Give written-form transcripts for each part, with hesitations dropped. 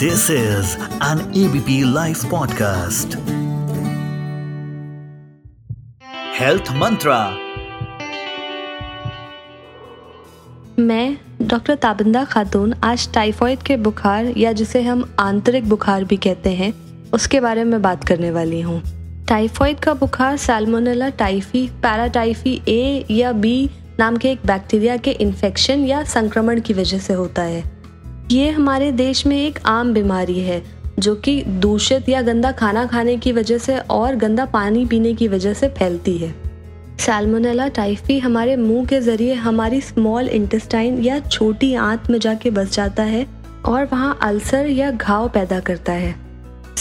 This is an EBP life podcast. Health मंत्रा। मैं doctor Tabinda खातून आज typhoid के बुखार या जिसे हम आंतरिक बुखार भी कहते हैं उसके बारे में बात करने वाली हूँ। टाइफॉइड का बुखार साल्मोनेला टाइफी, पैराटाइफी ए या बी नाम के एक बैक्टीरिया के इन्फेक्शन या संक्रमण की वजह से होता है। ये हमारे देश में एक आम बीमारी है जो कि दूषित या गंदा खाना खाने की वजह से और गंदा पानी पीने की वजह से फैलती है। साल्मोनेला टाइफी हमारे मुंह के जरिए हमारी स्मॉल इंटेस्टाइन या छोटी आंत में जाके बस जाता है और वहां अल्सर या घाव पैदा करता है।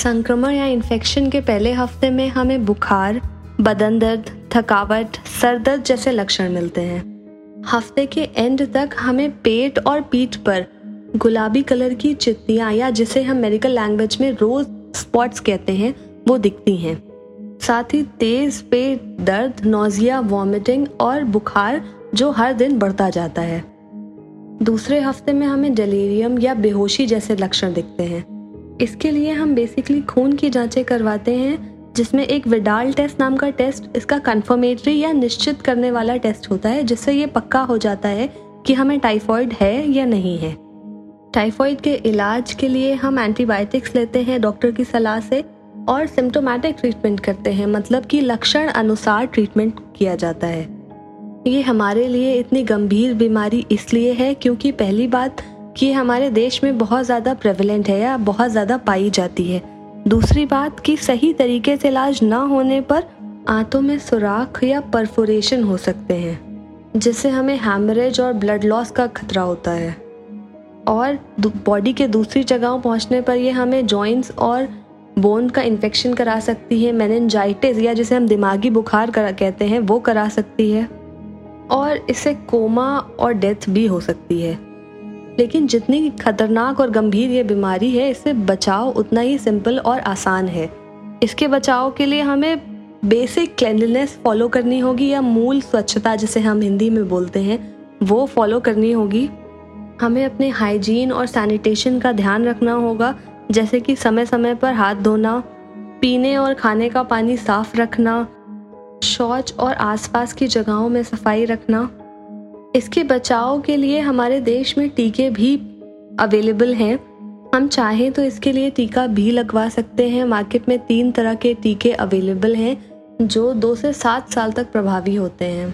संक्रमण या इन्फेक्शन के पहले हफ्ते में हमें बुखार, बदन दर्द, थकावट, सर दर्द जैसे लक्षण मिलते हैं। हफ्ते के एंड तक हमें पेट और पीठ पर गुलाबी कलर की चित्तियाँ या जिसे हम मेडिकल लैंग्वेज में रोज स्पॉट्स कहते हैं वो दिखती हैं। साथ ही तेज पेट दर्द, नोजिया, वॉमिटिंग और बुखार जो हर दिन बढ़ता जाता है। दूसरे हफ्ते में हमें डेलेरियम या बेहोशी जैसे लक्षण दिखते हैं। इसके लिए हम बेसिकली खून की जांचें करवाते हैं जिसमें एक विडाल टेस्ट नाम का टेस्ट, इसका कन्फर्मेटरी या निश्चित करने वाला टेस्ट होता है जिससे ये पक्का हो जाता है कि हमें टाइफॉइड है या नहीं है। टाइफॉइड के इलाज के लिए हम एंटीबायोटिक्स लेते हैं डॉक्टर की सलाह से और सिम्टोमेटिक ट्रीटमेंट करते हैं, मतलब कि लक्षण अनुसार ट्रीटमेंट किया जाता है। ये हमारे लिए इतनी गंभीर बीमारी इसलिए है क्योंकि पहली बात कि हमारे देश में बहुत ज़्यादा प्रेवलेंट है या बहुत ज़्यादा पाई जाती है। दूसरी बात कि सही तरीके से इलाज ना होने पर आंतों में सुराख या परफोरेशन हो सकते हैं जिससे हमें हेमरेज और ब्लड लॉस का खतरा होता है और बॉडी के दूसरी जगहों पहुंचने पर यह हमें जॉइंट्स और बोन का इन्फेक्शन करा सकती है, मेनिंजाइटिस या जिसे हम दिमागी बुखार कहते हैं वो करा सकती है और इससे कोमा और डेथ भी हो सकती है। लेकिन जितनी खतरनाक और गंभीर ये बीमारी है इससे बचाव उतना ही सिंपल और आसान है। इसके बचाव के लिए हमें बेसिक क्लेंडलीनेस फॉलो करनी होगी या मूल स्वच्छता जिसे हम हिंदी में बोलते हैं वो फॉलो करनी होगी। हमें अपने हाइजीन और सैनिटेशन का ध्यान रखना होगा जैसे कि समय समय पर हाथ धोना, पीने और खाने का पानी साफ रखना, शौच और आसपास की जगहों में सफाई रखना। इसके बचाव के लिए हमारे देश में टीके भी अवेलेबल हैं। हम चाहें तो इसके लिए टीका भी लगवा सकते हैं। मार्केट में 3 तरह के टीके अवेलेबल हैं जो 2 से 7 साल तक प्रभावी होते हैं।